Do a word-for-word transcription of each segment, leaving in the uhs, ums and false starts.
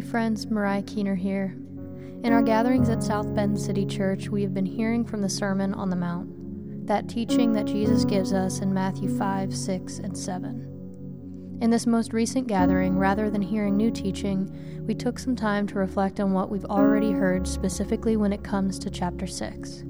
Hey friends, Mariah Keener here. In our gatherings at South Bend City Church, we have been hearing from the Sermon on the Mount, that teaching that Jesus gives us in Matthew five, six, and seven. In this most recent gathering, rather than hearing new teaching, we took some time to reflect on what we've already heard specifically when it comes to chapter six.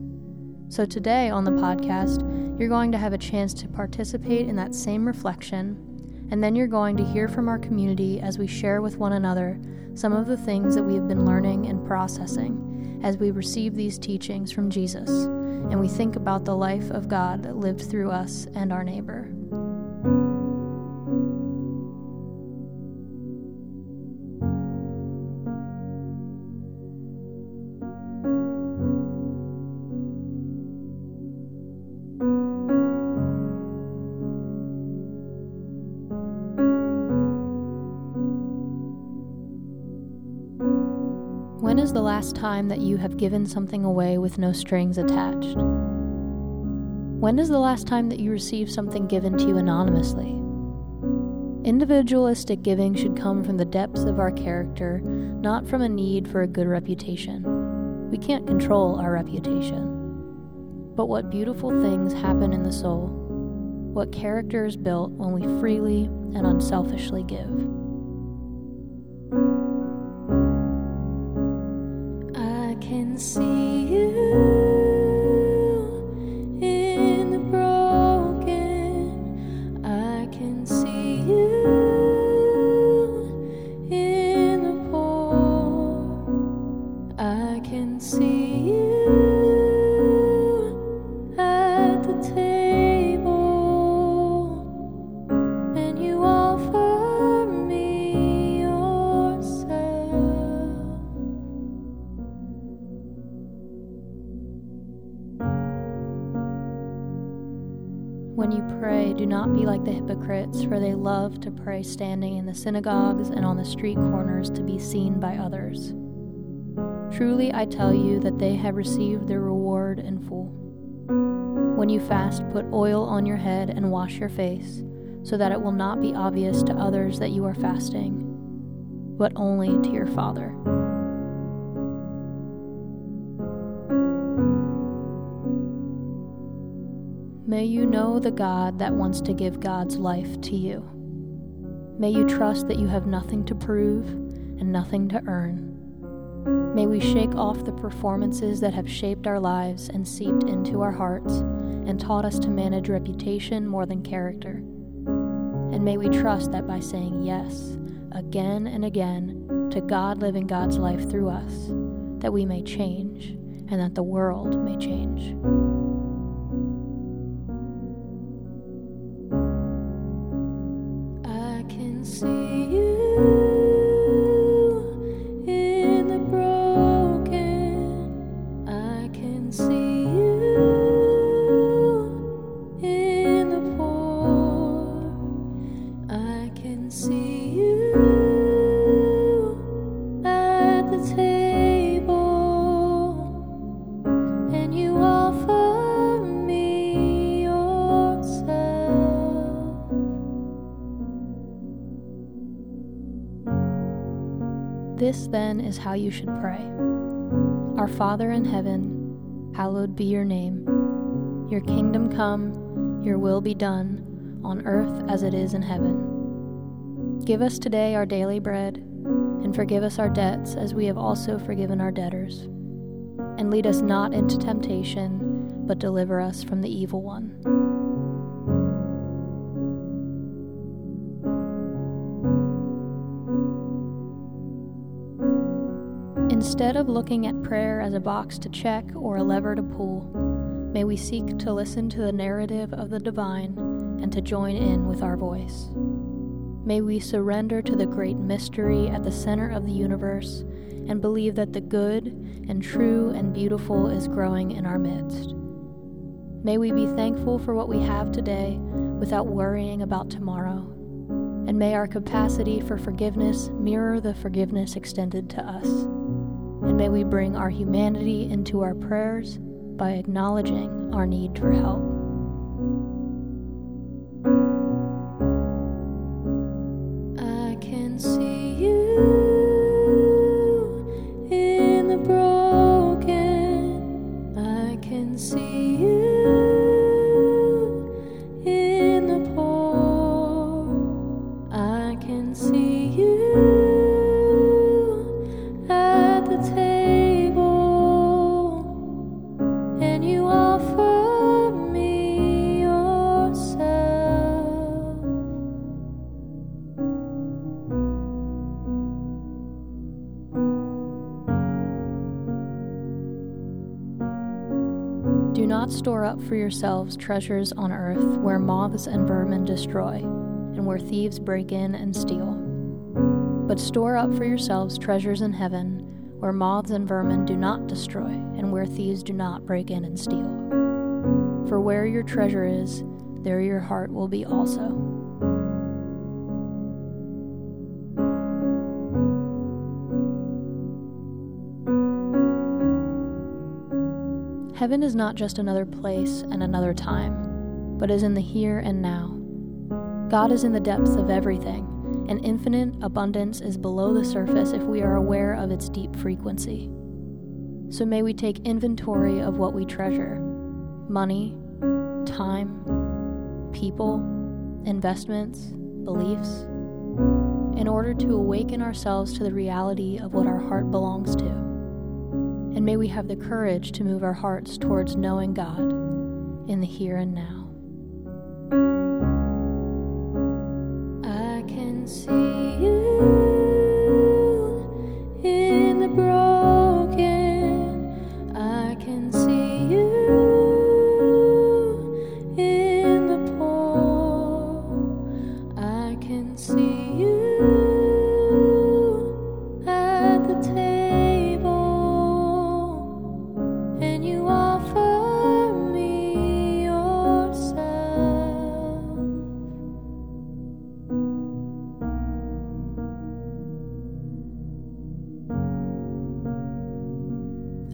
So today on the podcast, you're going to have a chance to participate in that same reflection, and then you're going to hear from our community as we share with one another some of the things that we have been learning and processing as we receive these teachings from Jesus, and we think about the life of God that lived through us and our neighbor. When is the last time that you have given something away with no strings attached? When is the last time that you received something given to you anonymously? Individualistic giving should come from the depths of our character, not from a need for a good reputation. We can't control our reputation. But what beautiful things happen in the soul. What character is built when we freely and unselfishly give. See you in the broken. I can see you in the poor. I can see you at the table, and you offer me yourself. When you pray, do not be like the hypocrites, for they love to pray standing in the synagogues and on the street corners to be seen by others. Truly I tell you that they have received their reward in full. When you fast, put oil on your head and wash your face, so that it will not be obvious to others that you are fasting, but only to your Father. May you know the God that wants to give God's life to you. May you trust that you have nothing to prove and nothing to earn. May we shake off the performances that have shaped our lives and seeped into our hearts and taught us to manage reputation more than character. And may we trust that by saying yes, again and again, to God living God's life through us, that we may change and that the world may change. See you in the broken. I can see you in the poor. I can see you at the table, and you offer me yourself. This then is how you should pray. Our Father in heaven, hallowed be your name. Your kingdom come, your will be done, on earth as it is in heaven. Give us today our daily bread, and forgive us our debts as we have also forgiven our debtors. And lead us not into temptation, but deliver us from the evil one. Instead of looking at prayer as a box to check or a lever to pull, may we seek to listen to the narrative of the divine and to join in with our voice. May we surrender to the great mystery at the center of the universe and believe that the good and true and beautiful is growing in our midst. May we be thankful for what we have today without worrying about tomorrow. And may our capacity for forgiveness mirror the forgiveness extended to us. And may we bring our humanity into our prayers by acknowledging our need for help. I can see you. up for yourselves treasures on earth where moths and vermin destroy, and where thieves break in and steal. But store up for yourselves treasures in heaven where moths and vermin do not destroy, and where thieves do not break in and steal. For where your treasure is, there your heart will be also. Heaven is not just another place and another time, but is in the here and now. God is in the depths of everything, and infinite abundance is below the surface if we are aware of its deep frequency. So may we take inventory of what we treasure: money, time, people, investments, beliefs, in order to awaken ourselves to the reality of what our heart belongs to. And may we have the courage to move our hearts towards knowing God in the here and now. I can see you in the broken. I can see you in the poor. I can see you at the table.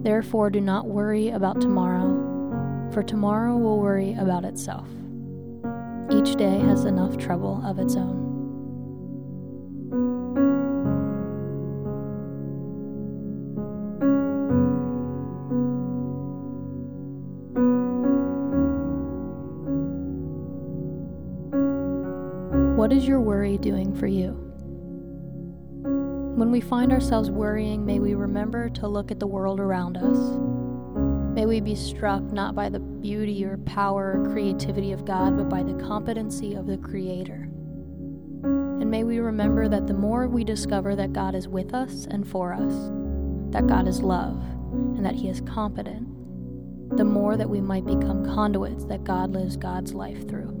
Therefore, do not worry about tomorrow, for tomorrow will worry about itself. Each day has enough trouble of its own. What is your worry doing for you? When we find ourselves worrying, may we remember to look at the world around us. May we be struck not by the beauty or power or creativity of God, but by the competency of the Creator. And may we remember that the more we discover that God is with us and for us, that God is love, and that He is competent, the more that we might become conduits that God lives God's life through.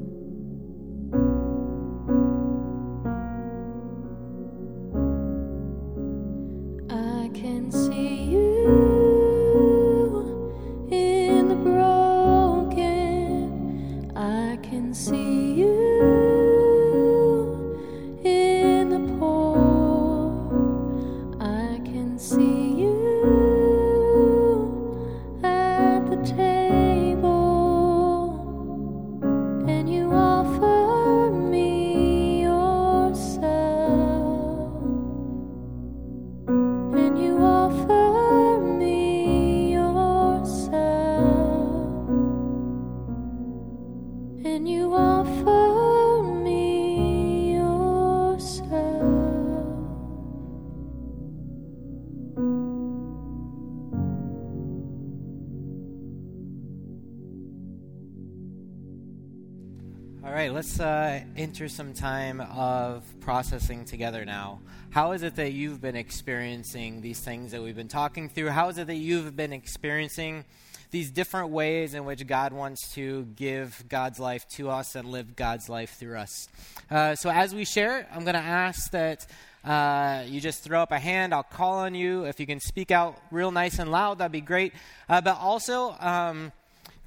Let's uh, enter some time of processing together now. How is it that you've been experiencing these things that we've been talking through? How is it that you've been experiencing these different ways in which God wants to give God's life to us and live God's life through us? Uh, so as we share, I'm going to ask that uh, you just throw up a hand. I'll call on you. If you can speak out real nice and loud, that'd be great. Uh, but also... Um,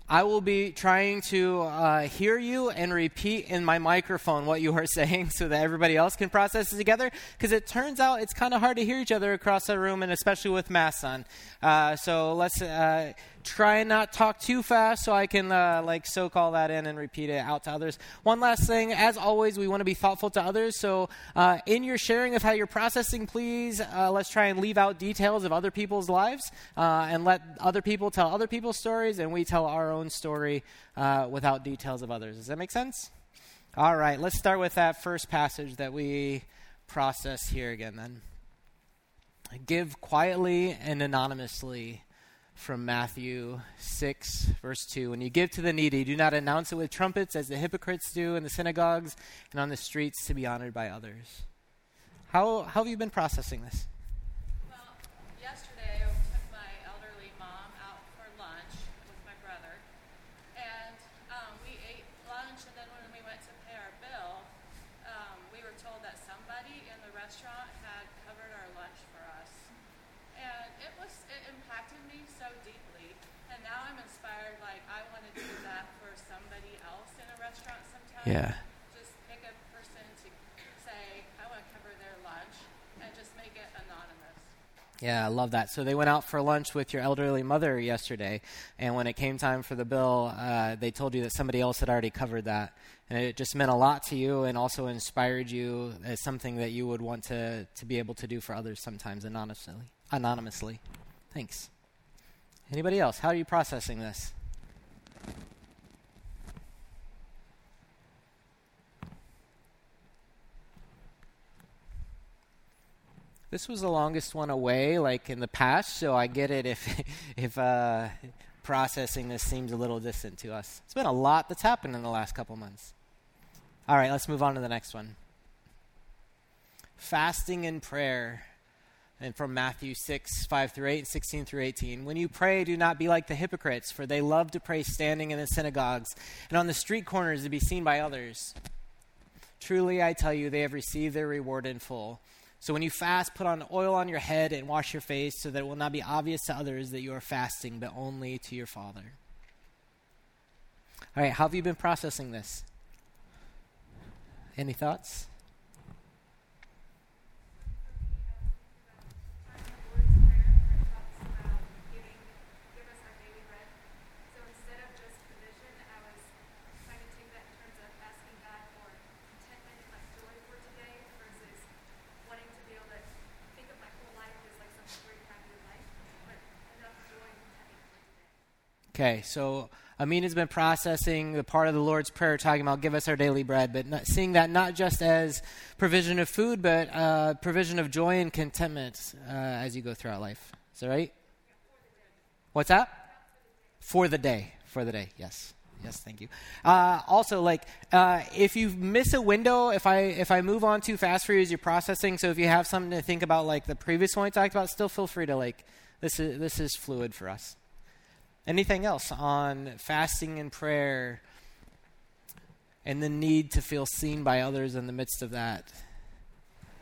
I will be trying to uh, hear you and repeat in my microphone what you are saying so that everybody else can process it together, because it turns out it's kind of hard to hear each other across the room, and especially with masks on. Uh, so let's uh, try and not talk too fast so I can uh, like soak all that in and repeat it out to others. One last thing, as always, we want to be thoughtful to others. So uh, in your sharing of how you're processing, please uh, let's try and leave out details of other people's lives uh, and let other people tell other people's stories and we tell our own story uh, without details of others. Does that make sense? All right, let's start with that first passage that we process here again then. Give quietly and anonymously from Matthew six, verse two. When you give to the needy, do not announce it with trumpets as the hypocrites do in the synagogues and on the streets to be honored by others. How, how have you been processing this? Well, yesterday I took my elderly mom out for lunch with my brother. And um, we ate lunch, and then when we went to pay our bill, um, we were told that somebody in the restaurant had covered our lunch for us. And it was, it impacted me so deeply. And now I'm inspired, like, I want to do that for somebody else in a restaurant sometime. Yeah. Just pick a person to say, I want to cover their lunch, and just make it anonymous. Yeah, I love that. So they went out for lunch with your elderly mother yesterday, and when it came time for the bill, uh, they told you that somebody else had already covered that. And it just meant a lot to you and also inspired you as something that you would want to, to be able to do for others sometimes anonymously. anonymously. Thanks. Anybody else? How are you processing this? This was the longest one away, like in the past, so I get it if if uh, processing this seems a little distant to us. It's been a lot that's happened in the last couple months. All right, let's move on to the next one. Fasting and prayer. And from Matthew six, five through eight, and sixteen through eighteen. When you pray, do not be like the hypocrites, for they love to pray standing in the synagogues and on the street corners to be seen by others. Truly, I tell you, they have received their reward in full. So when you fast, put on oil on your head and wash your face so that it will not be obvious to others that you are fasting, but only to your Father. All right, how have you been processing this? Any thoughts? Okay, so Amina's been processing the part of the Lord's Prayer talking about give us our daily bread, but not, seeing that not just as provision of food, but uh, provision of joy and contentment uh, as you go throughout life. Is that right? What's that? For the day. For the day, yes. Yes, thank you. Uh, also, like, uh, if you miss a window, if I if I move on too fast for you as you're processing, so if you have something to think about like the previous one I talked about, still feel free to, like, this is this is fluid for us. Anything else on fasting and prayer and the need to feel seen by others in the midst of that?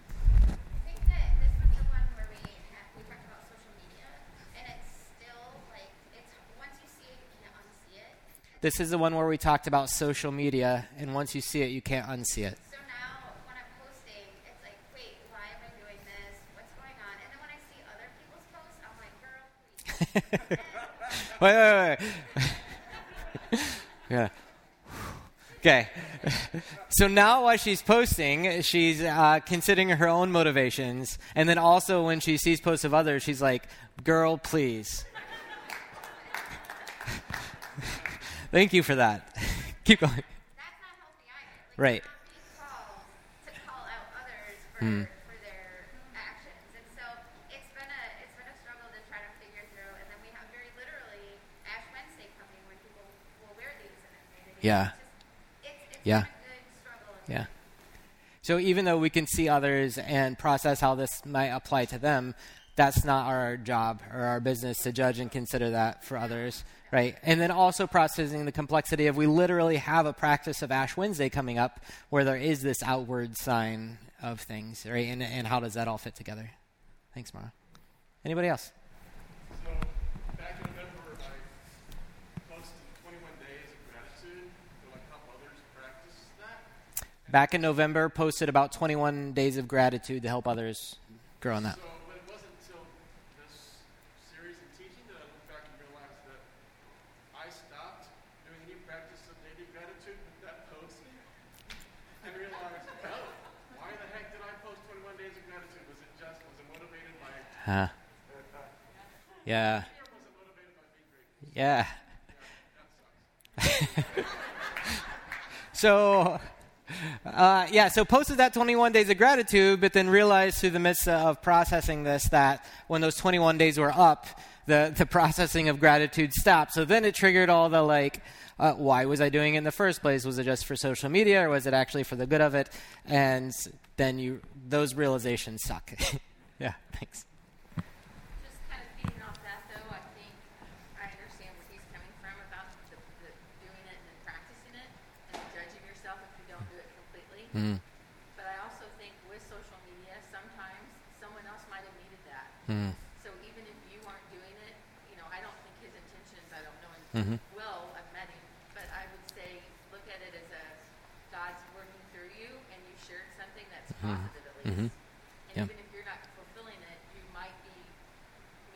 I think that this was the one where we, we talked about social media, and it's still like, it's once you see it, you can't unsee it. This is the one where we talked about social media, and once you see it, you can't unsee it. So now when I'm posting, it's like, wait, why am I doing this? What's going on? And then when I see other people's posts, I'm like, girl, please. Wait, wait, wait. Yeah. Okay. So now while she's posting, she's uh, considering her own motivations. And then also when she sees posts of others, she's like, girl, please. Thank you for that. Keep going. That's not healthy either. Like, right. These calls to call out others for... Mm. Yeah. Yeah. Yeah. So even though we can see others and process how this might apply to them, that's not our job or our business to judge and consider that for others, right? And then also processing the complexity of we literally have a practice of Ash Wednesday coming up where there is this outward sign of things, right? And and how does that all fit together? Thanks, Mara. Anybody else? Back in November, posted about twenty-one days of gratitude to help others grow in that. So, but it wasn't until this series of teaching that I looked back and realized that Huh? Yeah. Yeah. So, uh, yeah, so posted that twenty-one days of gratitude, but then realized through the midst of processing this that when those twenty-one days were up, the, the processing of gratitude stopped. So then it triggered all the, like, uh, why was I doing it in the first place? Was it just for social media, or was it actually for the good of it? And then you those realizations suck. Yeah, thanks. Mm. But I also think with social media, sometimes someone else might have needed that. Mm. So even if you aren't doing it, you know, I don't think his intentions, I don't know him mm-hmm. well, I've met him, but I would say look at it as a God's working through you, and you shared something that's mm-hmm. positive at least. Mm-hmm. And yeah. even if you're not fulfilling it, you might be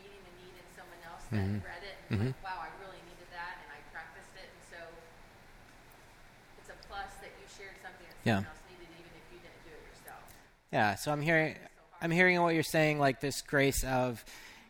meeting a need in someone else that mm-hmm. read it and mm-hmm. like, wow, I really needed that, and I practiced it. And so it's a plus that you shared something that someone yeah. else. Yeah, so I'm hearing, I'm hearing what you're saying, like this grace of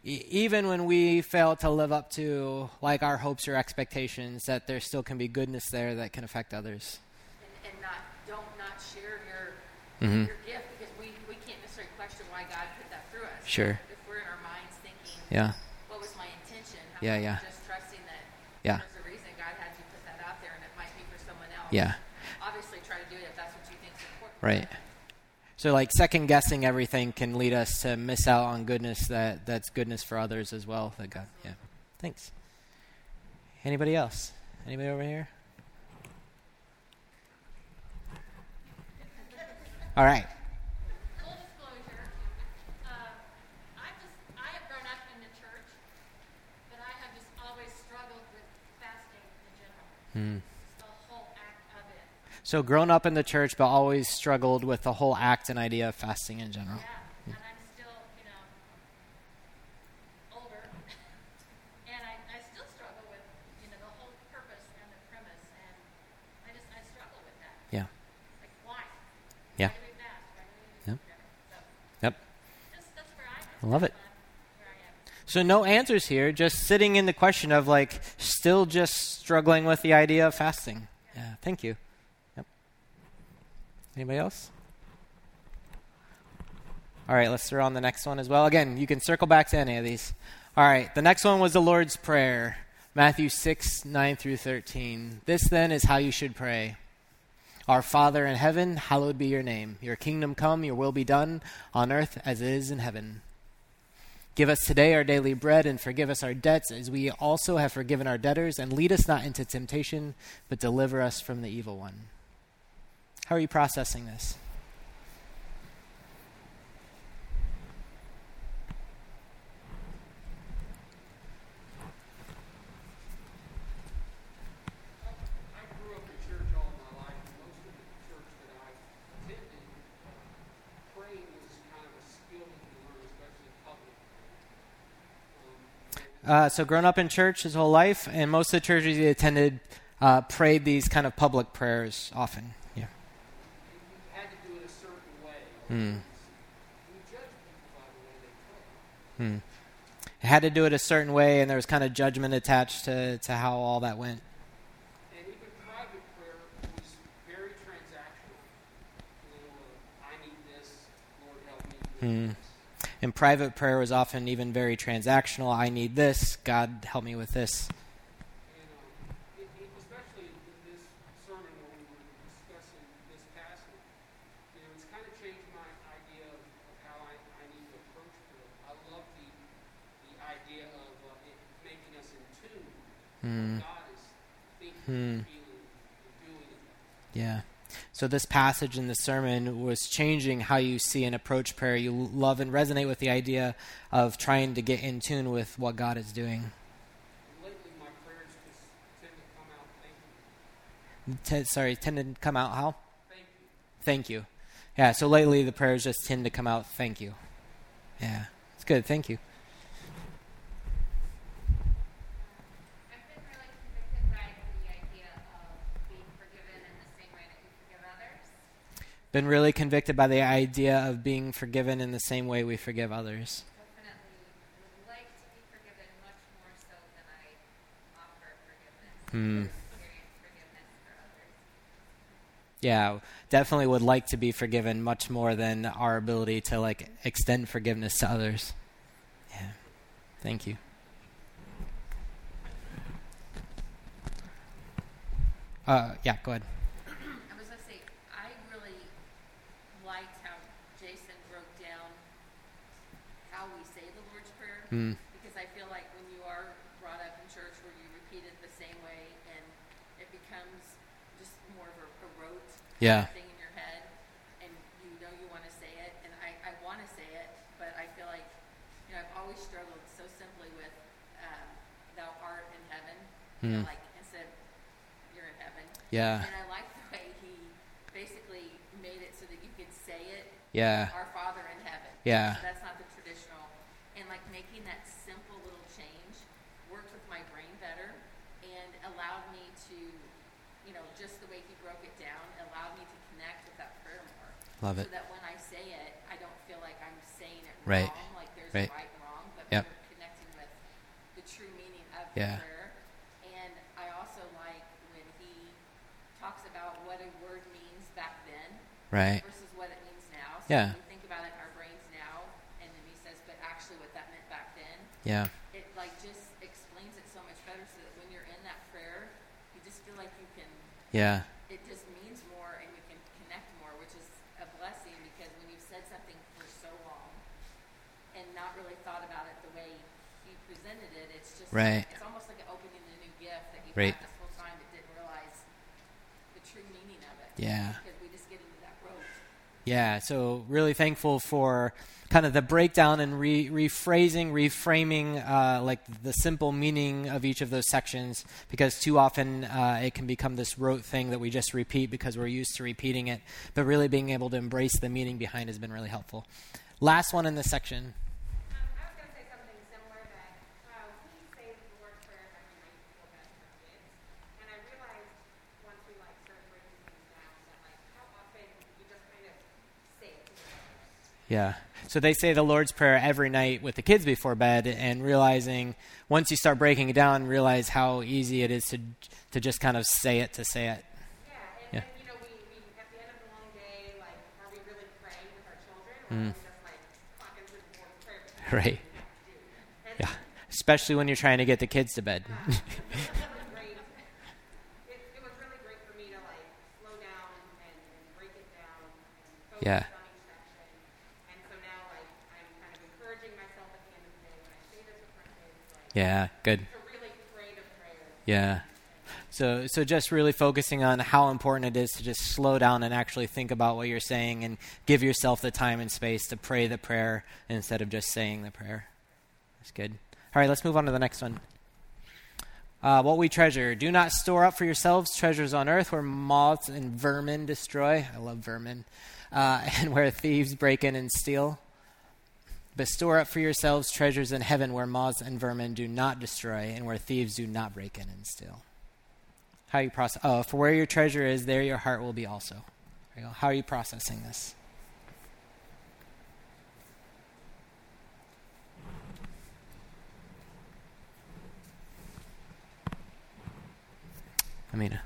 e- even when we fail to live up to like our hopes or expectations, that there still can be goodness there that can affect others. And, and not don't not share your mm-hmm. your gift, because we, we can't necessarily question why God put that through us. Sure. If we're in our minds thinking, yeah. what was my intention? How yeah, yeah. Just trusting that yeah. there's a reason God had you put that out there, and it might be for someone else. Yeah. Obviously, try to do it if that's what you think is important. Right. So, like, second-guessing everything can lead us to miss out on goodness that, that's goodness for others as well. That God, yeah. Thanks. Anybody else? Anybody over here? All right. Full disclosure. Uh, I just, I have grown up in the church, but I have just always struggled with fasting in general. Hmm. So grown up in the church, but always struggled with the whole act and idea of fasting in general. Yeah, and I'm still, you know, older, and I, I still struggle with, you know, the whole purpose and the premise, and I just, I struggle with that. Yeah. Like, why? Yeah. Why do we fast? Why do we do whatever? So, yep. Just, that's where I just love it. So no answers here, just sitting in the question of, like, still just struggling with the idea of fasting. Yeah, yeah. Thank you. Anybody else? All right, let's throw on the next one as well. Again, you can circle back to any of these. All right, the next one was the Lord's Prayer, Matthew six, nine through thirteen. This then is how you should pray. Our Father in heaven, hallowed be your name. Your kingdom come, your will be done on earth as it is in heaven. Give us today our daily bread, and forgive us our debts as we also have forgiven our debtors, and lead us not into temptation, but deliver us from the evil one. How are you processing this? I grew up in church all my life. Most of the church that I attended, praying was kind of a skill that you learn, especially in public. Um, uh, so grown up in church his whole life, and most of the churches he attended uh, prayed these kind of public prayers often. Mm. Mm. It had to do it a certain way, and there was kind of judgment attached to, to how all that went. And even private prayer was very transactional. You know, I need this, Lord help me. Mm. And private prayer was often even very transactional. I need this, God help me with this. Mm. Hmm. Yeah. So this passage in the sermon was changing how you see and approach prayer. You love and resonate with the idea of trying to get in tune with what God is doing. Lately, my prayers just tend to come out thank you. T- sorry, tend to come out how? Thank you. Thank you. Yeah. So lately, the prayers just tend to come out thank you. Yeah. It's good. Thank you. Been really convicted by the idea of being forgiven in the same way we forgive others. Definitely Hmm. Yeah, definitely would like to be forgiven much more than our ability to like extend forgiveness to others. Yeah, thank you. Uh, yeah, go ahead. I was going to say, I really liked how Jason broke down how we say the Lord's Prayer, mm. because I feel like when you are brought up in church where you repeat it the same way and it becomes just more of a, a rote yeah. thing in your head, and you know you want to say it, and I, I want to say it, but I feel like, you know, I've always struggled so simply with um, thou art in heaven, mm. you know, like instead of you're in heaven. Yeah. And I like the way he basically made it so that you could say it, yeah. our Father in heaven. Yeah. So that's not the traditional. And like making that simple little change worked with my brain better and allowed me to, you know, just the way he broke it down allowed me to connect with that prayer more. Love it. So that when I say it, I don't feel like I'm saying it right. wrong, like there's right. a right and wrong, but yep. we're connecting with the true meaning of yeah. the prayer. And I also like when he talks about what a word means back then right. versus what it means now. So yeah. we think about it in our brains now, and then he says, but actually what that meant back then. Yeah. It like just explains it so much better so that when you're in that prayer, you just feel like you can... Yeah. It just means more, and you can connect more, which is a blessing because when you've said something for so long and not really thought about it the way he presented it, it's just right. like, it's almost like an opening a new gift that you've right. had this whole time but didn't realize the true meaning of it. Yeah. Because we just get into that road. Yeah. So really thankful for kind of the breakdown and re- rephrasing, reframing, uh, like the simple meaning of each of those sections, because too often uh, it can become this rote thing that we just repeat because we're used to repeating it, but really being able to embrace the meaning behind has been really helpful. Last one in this section. Um, I was going to say something similar that uh, we say the Lord's Prayer every night to feel better for kids, and I realized once we like started breaking things down that like how often you just kind of say it. Yeah. So they say the Lord's Prayer every night with the kids before bed, and realizing once you start breaking it down, realize how easy it is to to just kind of say it to say it. Yeah, and, yeah. and you know, we, we at the end of the long day, like, are we really praying with our children, or mm. are we just like talking through the Lord's Prayer? Right. And yeah, especially when you're trying to get the kids to bed. Yeah. it, it was really great for me to like slow down and, and break it down and focus yeah. on. Yeah, good. Yeah. So so just really focusing on how important it is to just slow down and actually think about what you're saying and give yourself the time and space to pray the prayer instead of just saying the prayer. That's good. All right, let's move on to the next one. Uh, what we treasure. Do not store up for yourselves treasures on earth where moths and vermin destroy. I love vermin. Uh, and where thieves break in and steal. But store up for yourselves treasures in heaven where moths and vermin do not destroy and where thieves do not break in and steal. How you process? Oh, for where your treasure is, there your heart will be also. There you go. How are you processing this? Amina.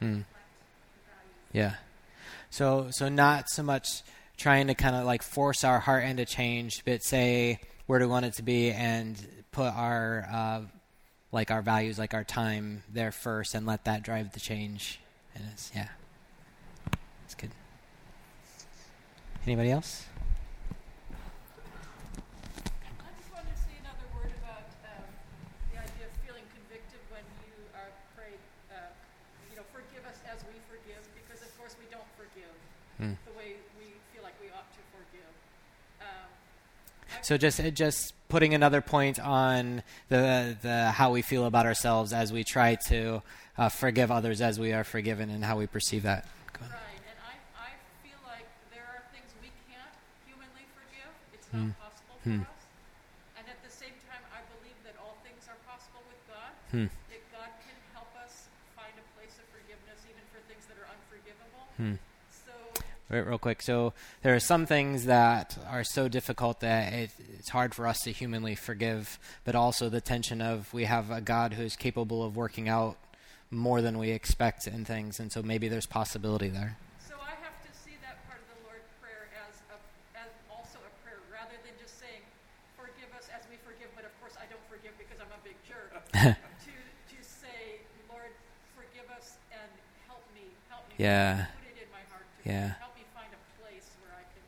Mm. Yeah. So so not so much trying to kind of like force our heart into change, but say where do we want it to be and put our, uh, like our values, like our time there first and let that drive the change. And it's, yeah. That's good. Anybody else? So just just putting another point on the the how we feel about ourselves as we try to uh, forgive others as we are forgiven and how we perceive that. God. Right, and I, I feel like there are things we can't humanly forgive. It's not mm. possible for mm. us. And at the same time, I believe that all things are possible with God, mm. that God can help us find a place of forgiveness even for things that are unforgivable. Mm. So, wait, real quick. So there are some things that are so difficult that it, it's hard for us to humanly forgive, but also the tension of we have a God who is capable of working out more than we expect in things, and so maybe there's possibility there. So I have to see that part of the Lord's Prayer as, a, as also a prayer, rather than just saying, forgive us as we forgive, but of course I don't forgive because I'm a big jerk. to, to say, Lord, forgive us and help me, help me. Yeah. Put it in my heart to yeah. help me find a place where I can.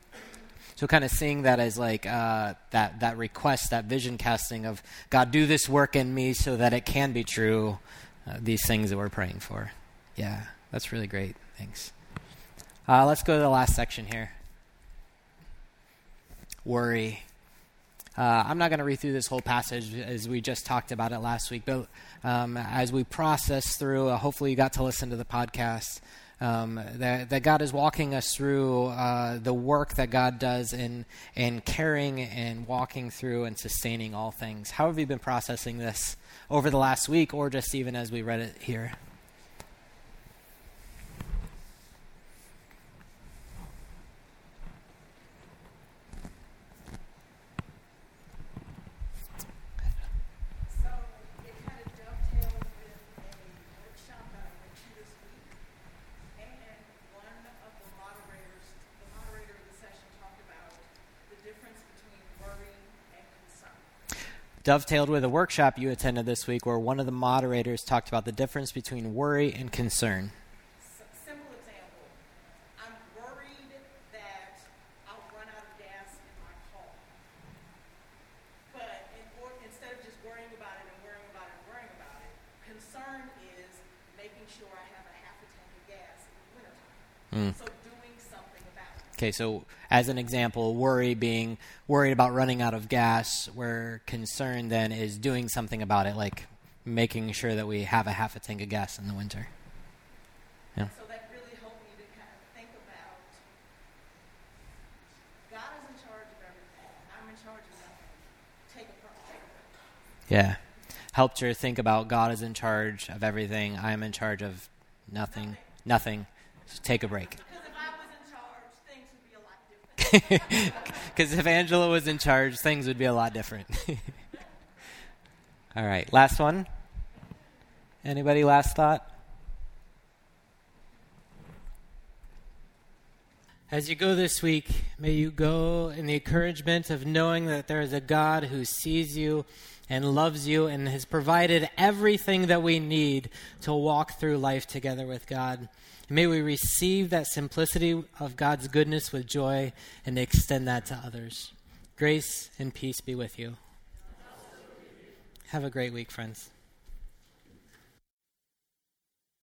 So kind of seeing that as like uh, that, that request, that vision casting of, God, do this work in me so that it can be true. Uh, these things that we're praying for. Yeah, that's really great. Thanks. Uh, let's go to the last section here. Worry. Uh, I'm not going to read through this whole passage as we just talked about it last week, but um, as we process through, uh, hopefully you got to listen to the podcast, um, that, that God is walking us through uh, the work that God does in, in caring and walking through and sustaining all things. How have you been processing this over the last week, or just even as we read it here? So it kind of dovetails with a workshop that I went to this week, and one of the moderators, the moderator of the session, talked about the difference between worry and concern. Dovetailed with a workshop you attended this week where one of the moderators talked about the difference between worry and concern. S- simple example. I'm worried that I'll run out of gas in my car. But in or- instead of just worrying about it and worrying about it and worrying about it, concern is making sure I have a half a tank of gas in the wintertime. Mm. So doing something about it. Okay, so as an example, worry being worried about running out of gas, where concern then is doing something about it, like making sure that we have a half a tank of gas in the winter. Yeah. So that really helped me to kind of think about God is in charge of everything. I'm in charge of nothing. Take a breath, take a breath. Yeah. Helped her think about God is in charge of everything. I'm in charge of nothing. Nothing. nothing. So take a break. Because if Angela was in charge, things would be a lot different. All right, last one. Anybody last thought? As you go this week, may you go in the encouragement of knowing that there is a God who sees you and loves you and has provided everything that we need to walk through life together with God. May we receive that simplicity of God's goodness with joy and extend that to others. Grace and peace be with you. Have a great week, friends.